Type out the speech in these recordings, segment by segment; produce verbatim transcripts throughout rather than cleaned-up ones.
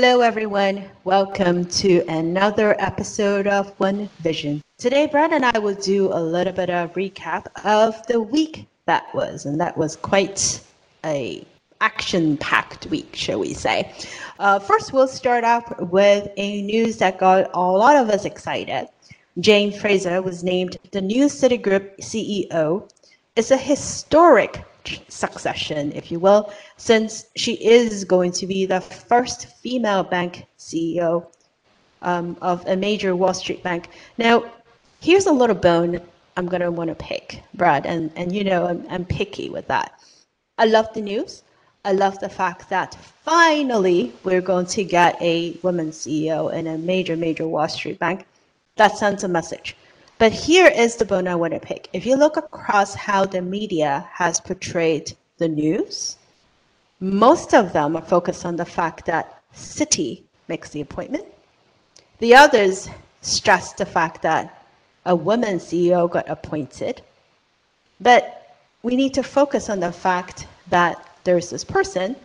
Hello everyone, welcome to another episode of One Vision. Today Brad and I will do a little bit of recap of the week that was, and that was quite a action-packed week, shall we say. Uh, first we'll start off with a news that got a lot of us excited. Jane Fraser was named the new Citigroup C E O. It's a historic succession, if you will, since she is going to be the first female bank C E O um, of a major Wall Street bank. Now, here's a little bone I'm going to want to pick, Brad, and, and you know I'm, I'm picky with that. I love the news. I love the fact that finally we're going to get a woman C E O in a major, major Wall Street bank. That sends a message. But here is the bone I want to pick. If you look across how the media has portrayed the news, most of them are focused on the fact that Citi makes the appointment. The others stress the fact that a woman C E O got appointed. But we need to focus on the fact that there's this person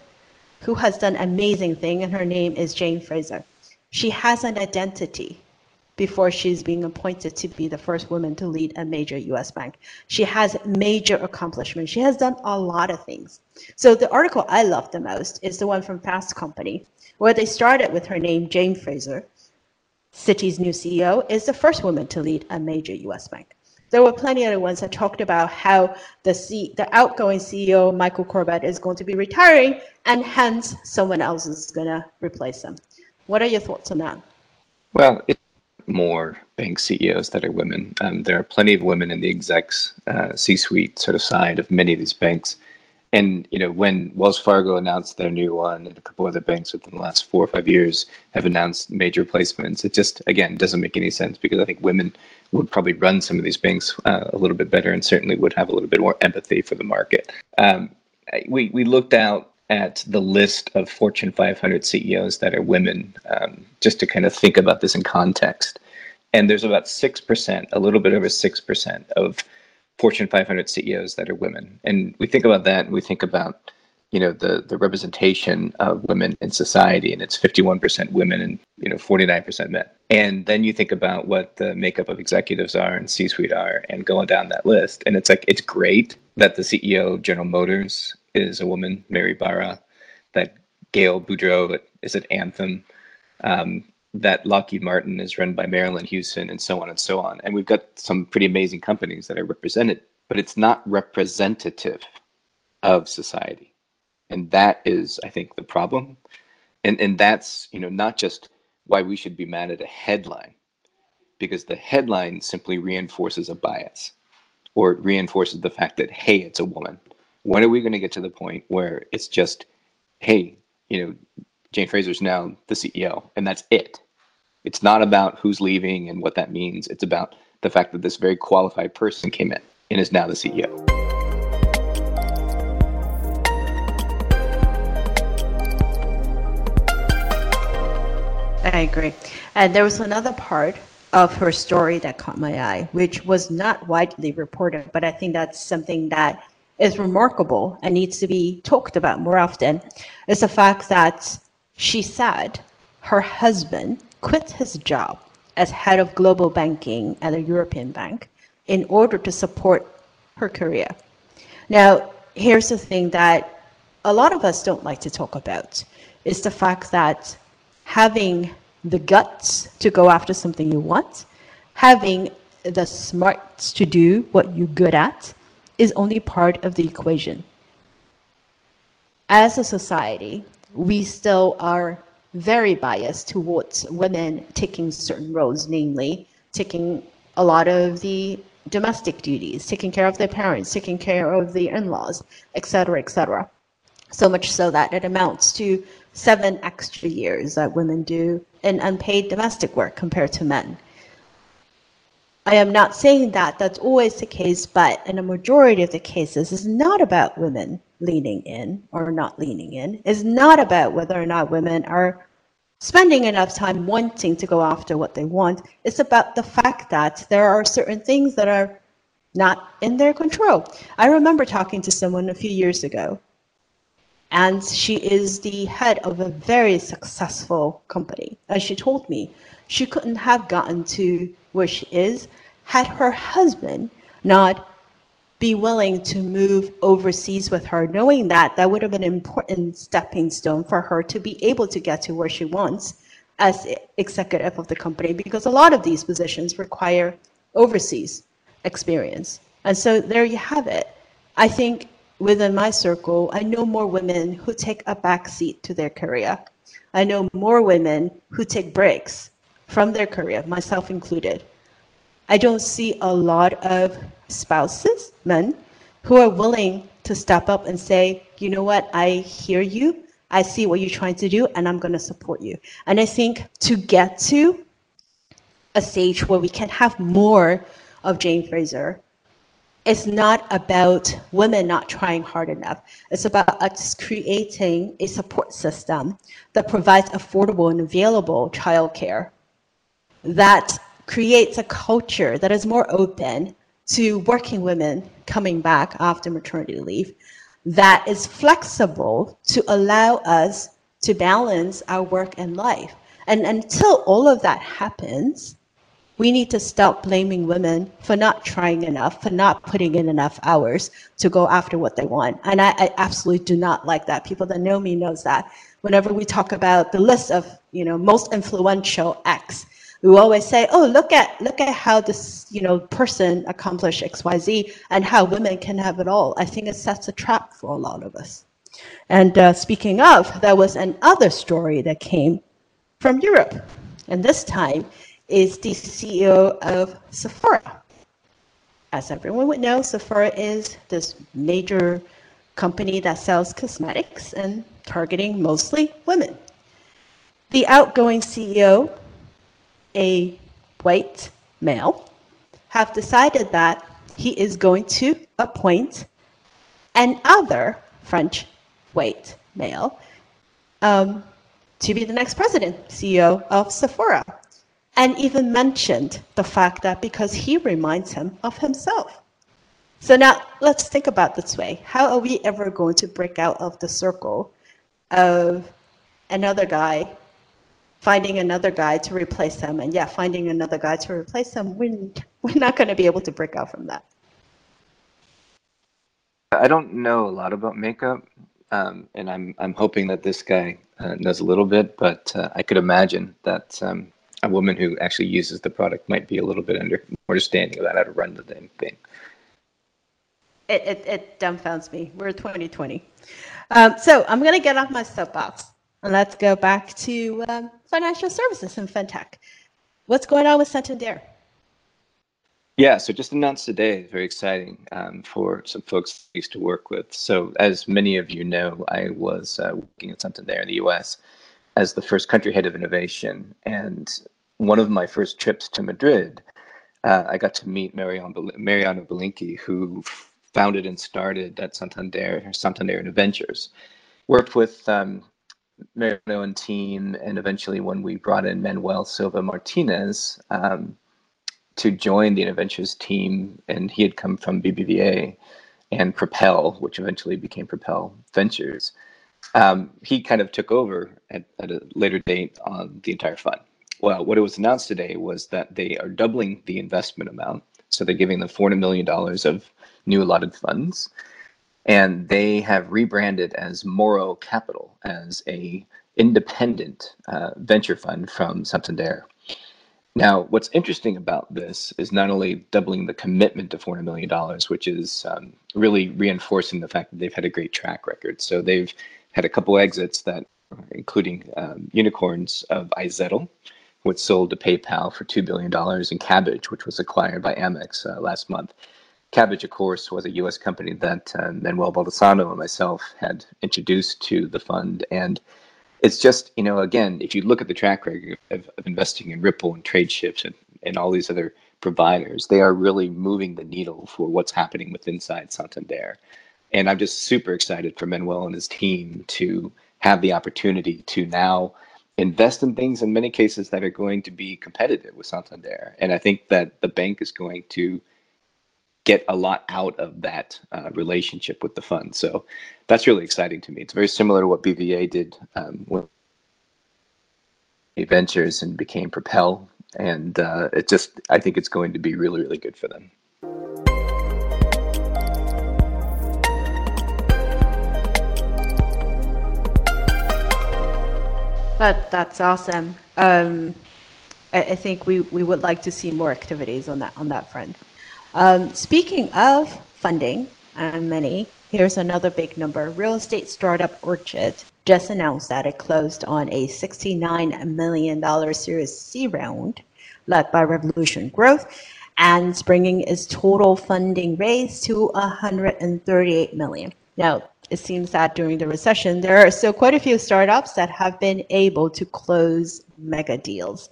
who has done amazing thing, and her name is Jane Fraser. She has an identity. Before she's being appointed to be the first woman to lead a major U S bank, she has major accomplishments. She has done a lot of things. So the article I love the most is the one from Fast Company, where they started with her name, Jane Fraser, Citi's new C E O, is the first woman to lead a major U S bank. There were plenty of other ones that talked about how the C, the outgoing C E O, Michael Corbett, is going to be retiring, and hence someone else is going to replace him. What are your thoughts on that? Well, it- more bank C E Os that are women. Um, there are plenty of women in the execs, uh, C-suite sort of side of many of these banks. And, you know, when Wells Fargo announced their new one, and a couple other banks within the last four or five years have announced major placements, it just, again, doesn't make any sense, because I think women would probably run some of these banks uh, a little bit better, and certainly would have a little bit more empathy for the market. Um, we, we looked out at the list of Fortune five hundred C E Os that are women, um, just to kind of think about this in context. And there's about six percent, a little bit over six percent of Fortune five hundred C E Os that are women. And we think about that, and we think about, you know, the, the representation of women in society, and it's fifty-one percent women and, you know, forty-nine percent men. And then you think about what the makeup of executives are and C-suite are, and going down that list. And it's like, it's great that the C E O of General Motors is a woman, Mary Barra, that Gail Boudreaux is at Anthem, um, that Lockheed Martin is run by Marilyn Hewson, and so on and so on. And we've got some pretty amazing companies that are represented, but it's not representative of society. And that is, I think, the problem. And and that's, you know, not just why we should be mad at a headline, because the headline simply reinforces a bias, or it reinforces the fact that, hey, it's a woman. When are we going to get to the point where it's just, hey, you know, Jane Fraser's now the C E O, and that's it? It's not about who's leaving and what that means. It's about the fact that this very qualified person came in and is now the C E O. I agree. And there was another part of her story that caught my eye, which was not widely reported, but I think that's something that is remarkable and needs to be talked about more often, is the fact that she said her husband quit his job as head of global banking at a European bank in order to support her career. Now, here's the thing that a lot of us don't like to talk about, is the fact that having the guts to go after something you want, having the smarts to do what you're good at, is only part of the equation. As a society, we still are very biased towards women taking certain roles, namely taking a lot of the domestic duties, taking care of their parents, taking care of the in-laws, et cetera, et cetera. So much so that it amounts to seven extra years that women do in unpaid domestic work compared to men. I am not saying that that's always the case, but in a majority of the cases, it's not about women leaning in or not leaning in. It's not about whether or not women are spending enough time wanting to go after what they want. It's about the fact that there are certain things that are not in their control. I remember talking to someone a few years ago, and she is the head of a very successful company. And she told me she couldn't have gotten to where she is had her husband not be willing to move overseas with her, knowing that that would have been an important stepping stone for her to be able to get to where she wants as executive of the company, because a lot of these positions require overseas experience. And so there you have it. I think within my circle, I know more women who take a back seat to their career. I know more women who take breaks from their career, myself included. I don't see a lot of spouses, men, who are willing to step up and say, you know what, I hear you, I see what you're trying to do, and I'm going to support you. And I think to get to a stage where we can have more of Jane Fraser, it's not about women not trying hard enough. It's about us creating a support system that provides affordable and available childcare, that creates a culture that is more open to working women coming back after maternity leave, that is flexible to allow us to balance our work and life. And until all of that happens, we need to stop blaming women for not trying enough, for not putting in enough hours to go after what they want. And I, I absolutely do not like that. People that know me knows that. Whenever we talk about the list of, you know, most influential X, we always say, oh, look at look at how this, you know, person accomplished X Y Z and how women can have it all. I think it sets a trap for a lot of us. And uh, speaking of, there was another story that came from Europe. And this time is the C E O of Sephora. As everyone would know, Sephora is this major company that sells cosmetics and targeting mostly women. The outgoing C E O, a white male, have decided that he is going to appoint another French white male um, to be the next president, C E O of Sephora, and even mentioned the fact that because he reminds him of himself. So now let's think about this way. How are we ever going to break out of the circle of another guy finding another guy to replace him, and yeah, finding another guy to replace him? We're, we're not going to be able to break out from that. I don't know a lot about makeup, um, and I'm I'm hoping that this guy uh, knows a little bit, but uh, I could imagine that um, a woman who actually uses the product might be a little bit under understanding about how to run the damn thing. It, it, it dumbfounds me. We're twenty twenty. Um, so I'm going to get off my soapbox. And let's go back to um, financial services and fintech. What's going on with Santander? Yeah, so just announced today, very exciting um, for some folks I used to work with. So as many of you know, I was uh, working at Santander in the U S as the first country head of innovation. And one of my first trips to Madrid, uh, I got to meet Mariano Belinky, who founded and started at Santander, Santander Ventures. Worked with um, Mariano and team, and eventually when we brought in Manuel Silva Martinez um, to join the Ventures team, and he had come from B B V A and Propel, which eventually became Propel Ventures, um, he kind of took over at, at a later date on the entire fund. Well, what it was announced today was that they are doubling the investment amount, so they're giving them four hundred million dollars of new allotted funds. And they have rebranded as Moro Capital, as a independent uh, venture fund from Santander. Now, what's interesting about this is not only doubling the commitment to four hundred million dollars, which is um, really reinforcing the fact that they've had a great track record. So they've had a couple exits that, including um, unicorns of iZettle, which sold to PayPal for two billion dollars, and Kabbage, which was acquired by Amex uh, last month. Kabbage, of course, was a U S company that uh, Manuel Baldessano and myself had introduced to the fund. And it's just, you know, again, if you look at the track record of, of investing in Ripple and TradeShift and, and all these other providers, they are really moving the needle for what's happening with inside Santander. And I'm just super excited for Manuel and his team to have the opportunity to now invest in things in many cases that are going to be competitive with Santander. And I think that the bank is going to get a lot out of that uh, relationship with the fund. So that's really exciting to me. It's very similar to what B V A did um, with Ventures and became Propel. And uh, it just, I think it's going to be really, really good for them. That, that's awesome. Um, I, I think we, we would like to see more activities on that on that front. Um, speaking of funding and money, here's another big number. Real estate startup Orchard just announced that it closed on a sixty-nine million dollars Series C round led by Revolution Growth, and bringing its total funding raise to one hundred thirty-eight million dollars. Now, it seems that during the recession, there are still quite a few startups that have been able to close mega deals.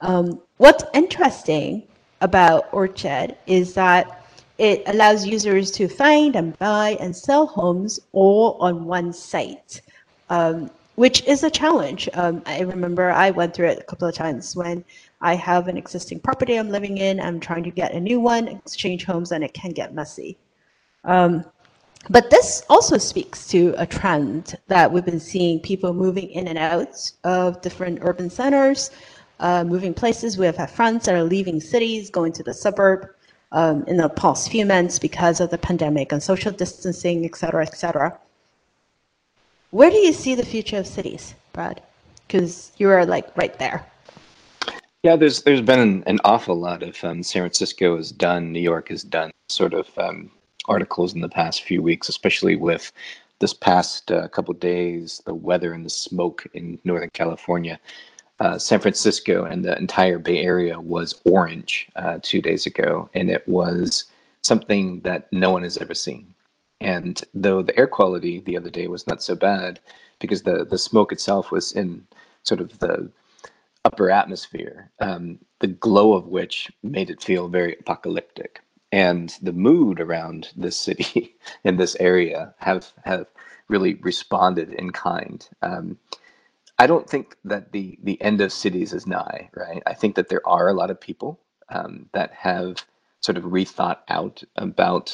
Um, what's interesting about Orchard is that it allows users to find and buy and sell homes all on one site, um, which is a challenge. Um, I remember I went through it a couple of times when I have an existing property I'm living in, I'm trying to get a new one, exchange homes, and it can get messy. Um, But this also speaks to a trend that we've been seeing, people moving in and out of different urban centers, uh, moving places. We have had friends that are leaving cities, going to the suburb um, in the past few months because of the pandemic and social distancing, et cetera, et cetera. Where do you see the future of cities, Brad? Because you are like right there. Yeah, there's there's been an, an awful lot of um, San Francisco has done, New York has done sort of um, articles in the past few weeks, especially with this past uh, couple of days, the weather and the smoke in Northern California. Uh, San Francisco and the entire Bay Area was orange uh, two days ago, and it was something that no one has ever seen. And though the air quality the other day was not so bad, because the, the smoke itself was in sort of the upper atmosphere, um, the glow of which made it feel very apocalyptic. And the mood around this city and this area have have really responded in kind. Um, I don't think that the the end of cities is nigh, right? I think that there are a lot of people um, that have sort of rethought out about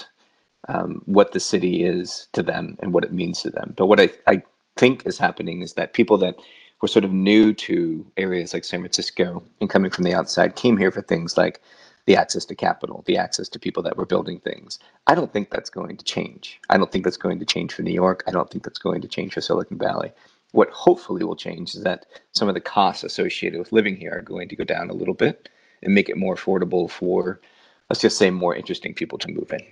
um, what the city is to them and what it means to them. But what I, I think is happening is that people that were sort of new to areas like San Francisco and coming from the outside came here for things like the access to capital, the access to people that were building things. I don't think that's going to change. I don't think that's going to change for New York. I don't think that's going to change for Silicon Valley. What hopefully will change is that some of the costs associated with living here are going to go down a little bit and make it more affordable for, let's just say, more interesting people to move in.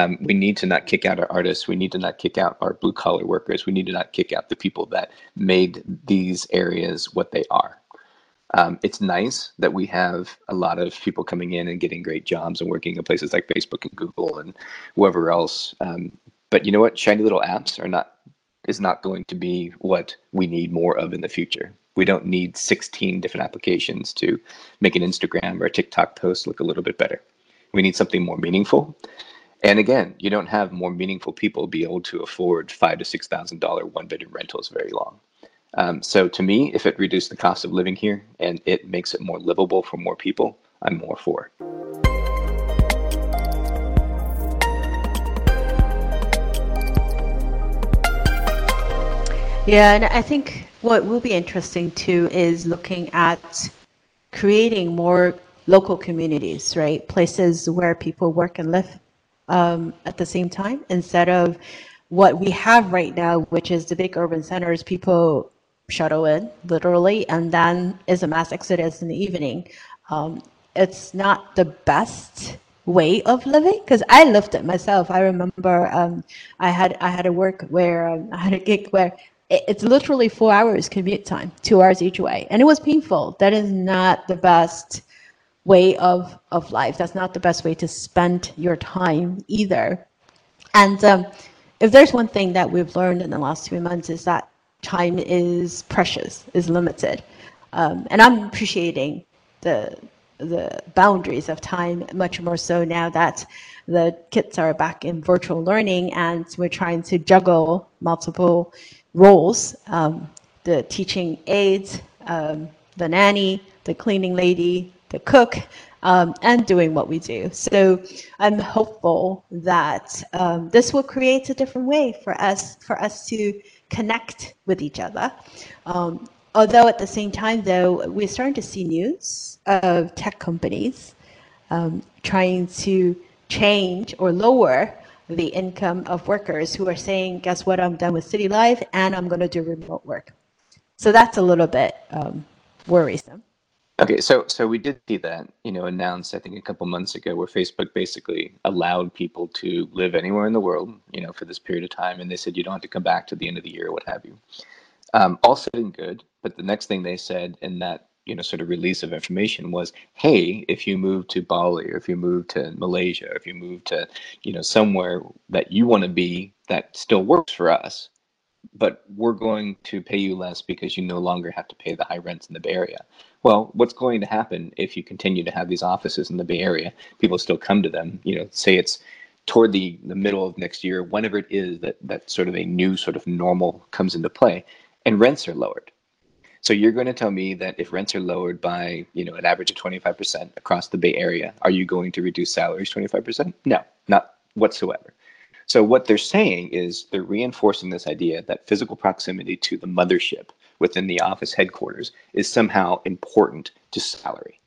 Um, we need to not kick out our artists. We need to not kick out our blue collar workers. We need to not kick out the people that made these areas what they are. Um, it's nice that we have a lot of people coming in and getting great jobs and working at places like Facebook and Google and whoever else. Um, but you know what? Shiny little apps are not is not going to be what we need more of in the future. We don't need sixteen different applications to make an Instagram or a TikTok post look a little bit better. We need something more meaningful. And again, you don't have more meaningful people be able to afford five to six thousand dollar one bedroom rentals very long. Um, so to me, if it reduced the cost of living here and it makes it more livable for more people, I'm more for it. Yeah, and I think what will be interesting too is looking at creating more local communities, right? Places where people work and live um, at the same time, instead of what we have right now, which is the big urban centers, people shuttle in literally, and then is a mass exodus in the evening. Um, it's not the best way of living, because I lived it myself. I remember um, I had I had a work where um, I had a gig where it, it's literally four hours commute time, two hours each way, and it was painful. That is not the best way of of life. That's not the best way to spend your time either. And um, if there's one thing that we've learned in the last three months is that time is precious, is limited. Um, and I'm appreciating the the boundaries of time much more so now that the kids are back in virtual learning and we're trying to juggle multiple roles, um, the teaching aides, um, the nanny, the cleaning lady, the cook, um, and doing what we do. So I'm hopeful that um, this will create a different way for us for us to connect with each other. Um, although at the same time, though, we're starting to see news of tech companies um, trying to change or lower the income of workers who are saying, guess what, I'm done with city life and I'm going to do remote work. So that's a little bit um, worrisome. Okay, so so we did see that, you know, announced, I think, a couple months ago, where Facebook basically allowed people to live anywhere in the world, you know, for this period of time. And they said, you don't have to come back to the end of the year, or what have you. Um, all said and good. But the next thing they said in that, you know, sort of release of information was, hey, if you move to Bali, or if you move to Malaysia, or if you move to, you know, somewhere that you want to be, that still works for us, but we're going to pay you less because you no longer have to pay the high rents in the Bay Area. Well, what's going to happen if you continue to have these offices in the Bay Area? People still come to them, you know, say it's toward the, the middle of next year, whenever it is that, that sort of a new sort of normal comes into play, and rents are lowered. So you're going to tell me that if rents are lowered by, you know, an average of twenty-five percent across the Bay Area, are you going to reduce salaries twenty-five percent? No, not whatsoever. So what they're saying is they're reinforcing this idea that physical proximity to the mothership within the office headquarters is somehow important to salary,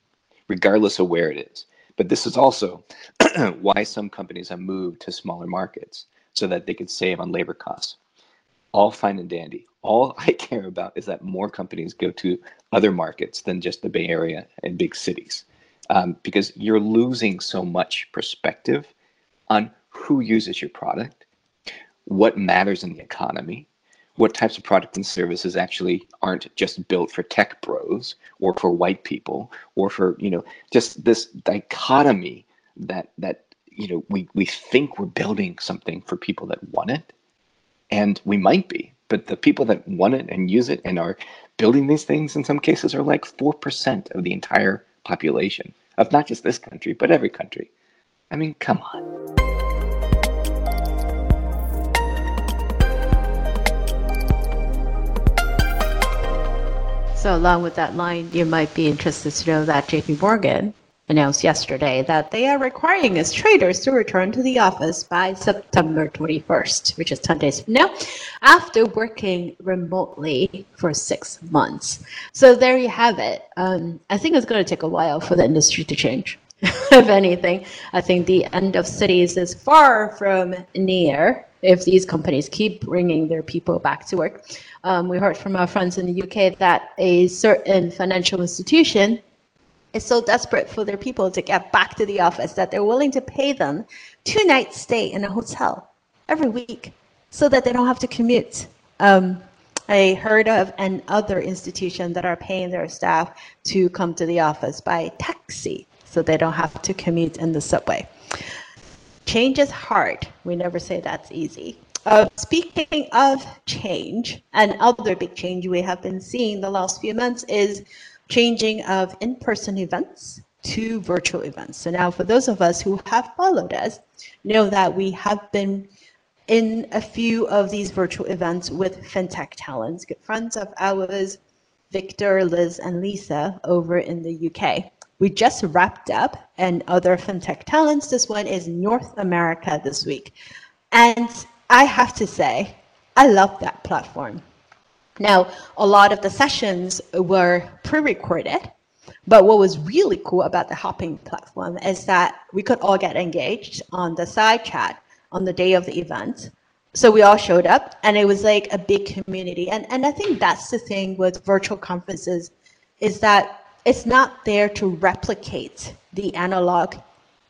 regardless of where it is. But this is also why some companies have moved to smaller markets, so that they could save on labor costs. All fine and dandy. All I care about is that more companies go to other markets than just the Bay Area and big cities, um, because you're losing so much perspective on who uses your product, what matters in the economy, what types of products and services actually aren't just built for tech bros or for white people or for, you know, just this dichotomy that, that you know, we, we think we're building something for people that want it, and we might be, but the people that want it and use it and are building these things in some cases are like four percent of the entire population of not just this country, but every country. I mean, come on. So along with that line, you might be interested to know that J P Morgan announced yesterday that they are requiring its traders to return to the office by September twenty-first, which is ten days from now, after working remotely for six months. So there you have it. Um, I think it's going to take a while for the industry to change. If anything, I think the end of cities is far from near. If these companies keep bringing their people back to work. Um, we heard from our friends in the U K that a certain financial institution is so desperate for their people to get back to the office that they're willing to pay them two nights stay in a hotel every week so that they don't have to commute. Um, I heard of another institution that are paying their staff to come to the office by taxi so they don't have to commute in the subway. Change is hard. We never say that's easy. Uh, speaking of change, another big change we have been seeing the last few months is changing of in-person events to virtual events. So now for those of us who have followed us, know that we have been in a few of these virtual events with FinTech Talents, good friends of ours, Victor, Liz, and Lisa over in the U K. We just wrapped up and other FinTech Talents. This one is North America this week. And I have to say, I love that platform. Now, a lot of the sessions were pre-recorded, but what was really cool about the Hopin platform is that we could all get engaged on the side chat on the day of the event. So we all showed up and it was like a big community. And, and I think that's the thing with virtual conferences is that it's not there to replicate the analog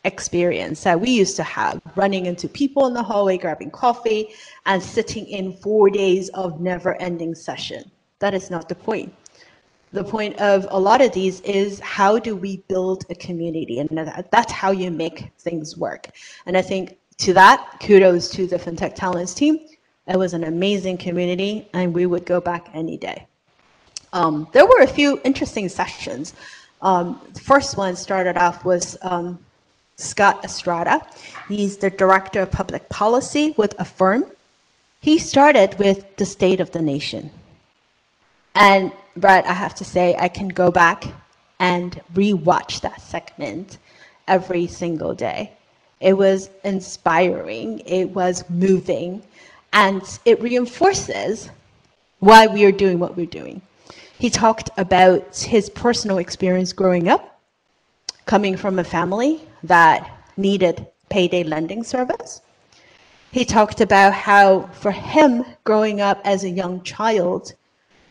experience that we used to have, running into people in the hallway, grabbing coffee, and sitting in four days of never-ending session. That is not the point. The point of a lot of these is how do we build a community, and that's how you make things work. And I think to that, kudos to the FinTech Talents team. It was an amazing community, and we would go back any day. Um, there were a few interesting sessions. Um, the first one started off was um, Scott Estrada. He's the director of public policy with a firm. He started with the state of the nation. And Brad, I have to say, I can go back and rewatch that segment every single day. It was inspiring, it was moving, and it reinforces why we are doing what we're doing. He talked about his personal experience growing up, coming from a family that needed payday lending service. He talked about how for him growing up as a young child,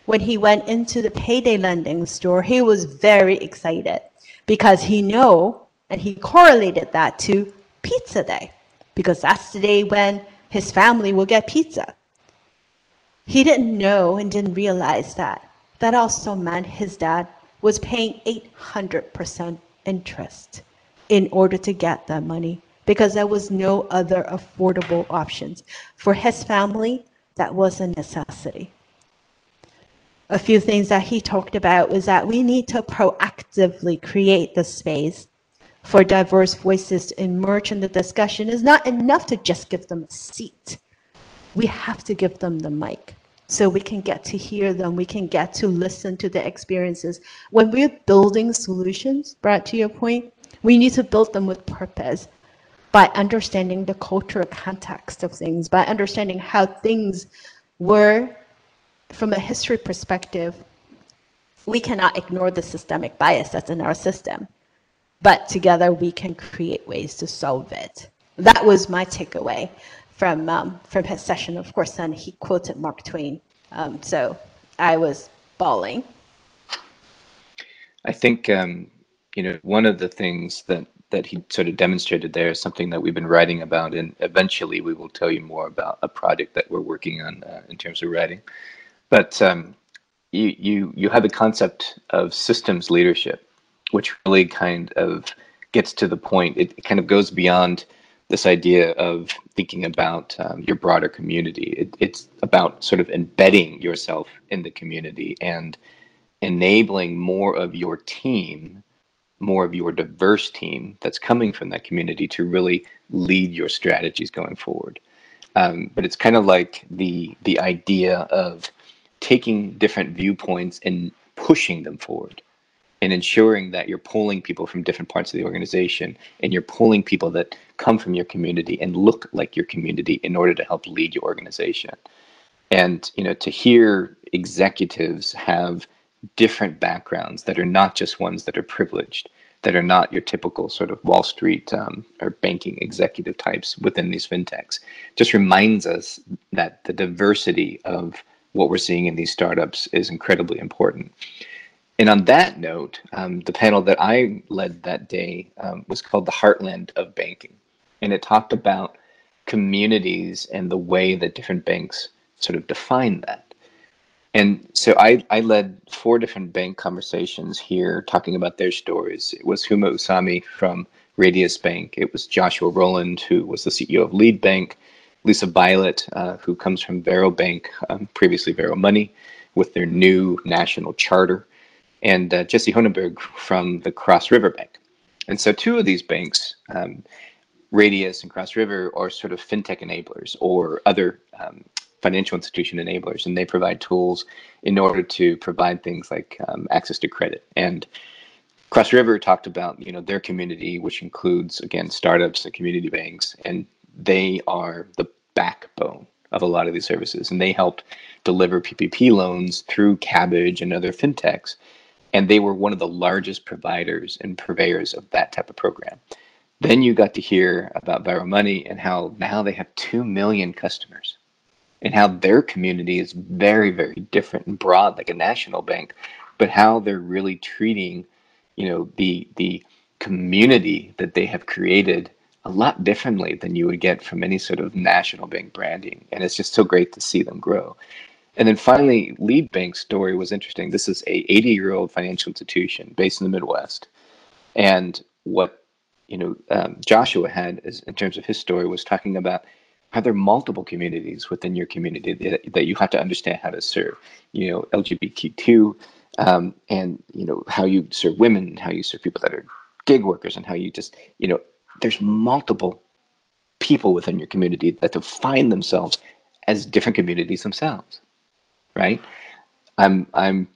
when he went into the payday lending store, he was very excited because he knew and he correlated that to pizza day, because that's the day when his family will get pizza. He didn't know and didn't realize that. That also meant his dad was paying eight hundred percent interest in order to get that money, because there was no other affordable options. For his family, that was a necessity. A few things that he talked about was that we need to proactively create the space for diverse voices to emerge in the discussion. It's not enough to just give them a seat. We have to give them the mic so we can get to hear them, we can get to listen to their experiences. When we're building solutions, Brad, to your point, we need to build them with purpose, by understanding the cultural context of things, by understanding how things were from a history perspective. We cannot ignore the systemic bias that's in our system, but together we can create ways to solve it. That was my takeaway from um, from his session. Of course, then he quoted Mark Twain, um, so I was bawling. I think um, you know, one of the things that that he sort of demonstrated there is something that we've been writing about, and eventually we will tell you more about a project that we're working on uh, in terms of writing. But um, you, you, you have the concept of systems leadership, which really kind of gets to the point. It kind of goes beyond this idea of thinking about um, your broader community. It, it's about sort of embedding yourself in the community and enabling more of your team, more of your diverse team that's coming from that community, to really lead your strategies going forward. Um, but it's kind of like the the idea of taking different viewpoints and pushing them forward, and ensuring that you're pulling people from different parts of the organization, and you're pulling people that come from your community and look like your community in order to help lead your organization. And you know, to hear executives have different backgrounds that are not just ones that are privileged, that are not your typical sort of Wall Street um, or banking executive types within these fintechs, just reminds us that the diversity of what we're seeing in these startups is incredibly important. And on that note, um, the panel that I led that day um, was called The Heartland of Banking. And it talked about communities and the way that different banks sort of define that. And so I, I led four different bank conversations here talking about their stories. It was Huma Usami from Radius Bank. It was Joshua Rowland, who was the C E O of Lead Bank. Lisa Violet, uh, who comes from Varo Bank, um, previously Varo Money, with their new national charter. And uh, Jesse Honenberg from the Cross River Bank. And so two of these banks, um, Radius and Cross River, are sort of fintech enablers or other um financial institution enablers, and they provide tools in order to provide things like um, access to credit. And Cross River talked about, you know, their community, which includes, again, startups and community banks, and they are the backbone of a lot of these services. And they helped deliver P P P loans through Kabbage and other fintechs, and they were one of the largest providers and purveyors of that type of program. Then you got to hear about Varo Money and how now they have two million customers, and how their community is very, very different and broad, like a national bank, but how they're really treating, you know, the the community that they have created a lot differently than you would get from any sort of national bank branding. And it's just so great to see them grow. And then finally, Lead Bank's story was interesting. This is a eighty-year-old financial institution based in the Midwest. And what, you know, um, Joshua had is, in terms of his story, was talking about how there are multiple communities within your community that, that you have to understand how to serve, you know, L G B T Q, um, and, you know, how you serve women, how you serve people that are gig workers, and how you just, you know, there's multiple people within your community that define themselves as different communities themselves, right? I'm, I'm,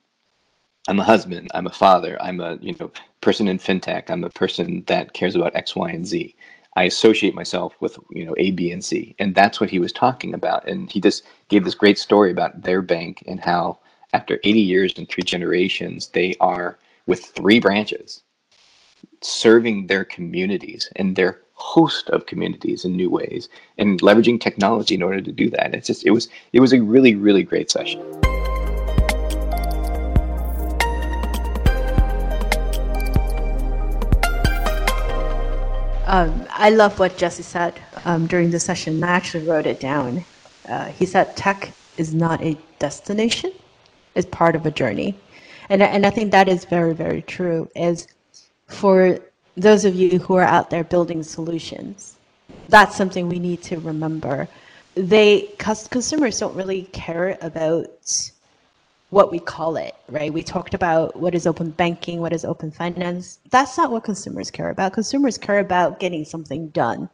I'm a husband, I'm a father, I'm a you know person in fintech, I'm a person that cares about X, Y, and Z. I associate myself with you know A, B, and C. And that's what he was talking about. And he just gave this great story about their bank and how after eighty years and three generations, they are with three branches serving their communities and their host of communities in new ways and leveraging technology in order to do that. It's just, it was, it was a really, really great session. Um, I love what Jesse said um, during the session. I actually wrote it down. Uh, he said, tech is not a destination, it's part of a journey. And, and I think that is very, very true, is for those of you who are out there building solutions, that's something we need to remember. They, consumers don't really care about what we call it, right? We talked about what is open banking, what is open finance. That's not what consumers care about. Consumers care about getting something done,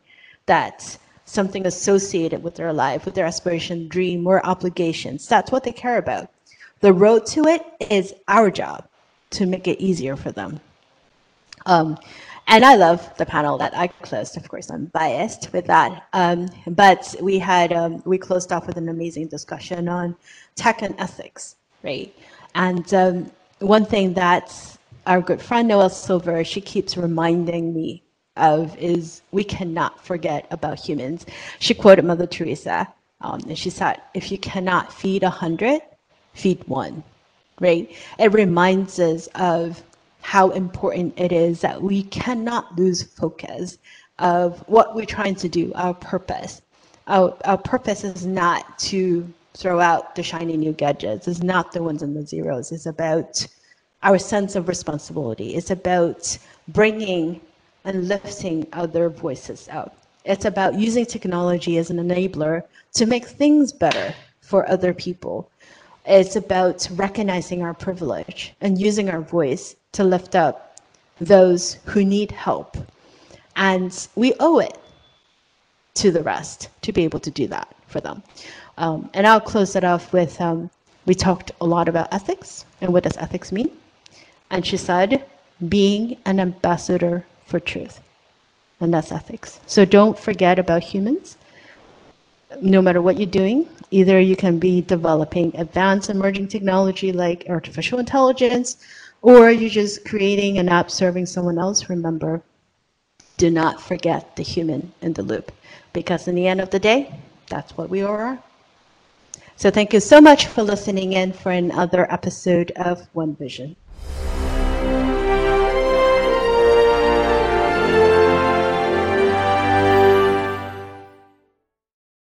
that's something associated with their life, with their aspiration, dream, or obligations. That's what they care about. The road to it is our job to make it easier for them. Um, and I love the panel that I closed. Of course, I'm biased with that. Um, but we had um, we closed off with an amazing discussion on tech and ethics. Right. And um, one thing that our good friend Noelle Silver, she keeps reminding me of is we cannot forget about humans. She quoted Mother Teresa, um, and she said, if you cannot feed a hundred, feed one, right? It reminds us of how important it is that we cannot lose focus of what we're trying to do, our purpose. Our, our purpose is not to throw out the shiny new gadgets. It's not the ones and the zeros. It's about our sense of responsibility. It's about bringing and lifting other voices out. It's about using technology as an enabler to make things better for other people. It's about recognizing our privilege and using our voice to lift up those who need help. And we owe it to the rest to be able to do that for them. Um, and I'll close it off with, um, we talked a lot about ethics and what does ethics mean? And she said, being an ambassador for truth. And that's ethics. So don't forget about humans. No matter what you're doing, either you can be developing advanced emerging technology like artificial intelligence, or you're just creating an app serving someone else. Remember, do not forget the human in the loop, because in the end of the day, that's what we are. So thank you so much for listening in for another episode of One Vision.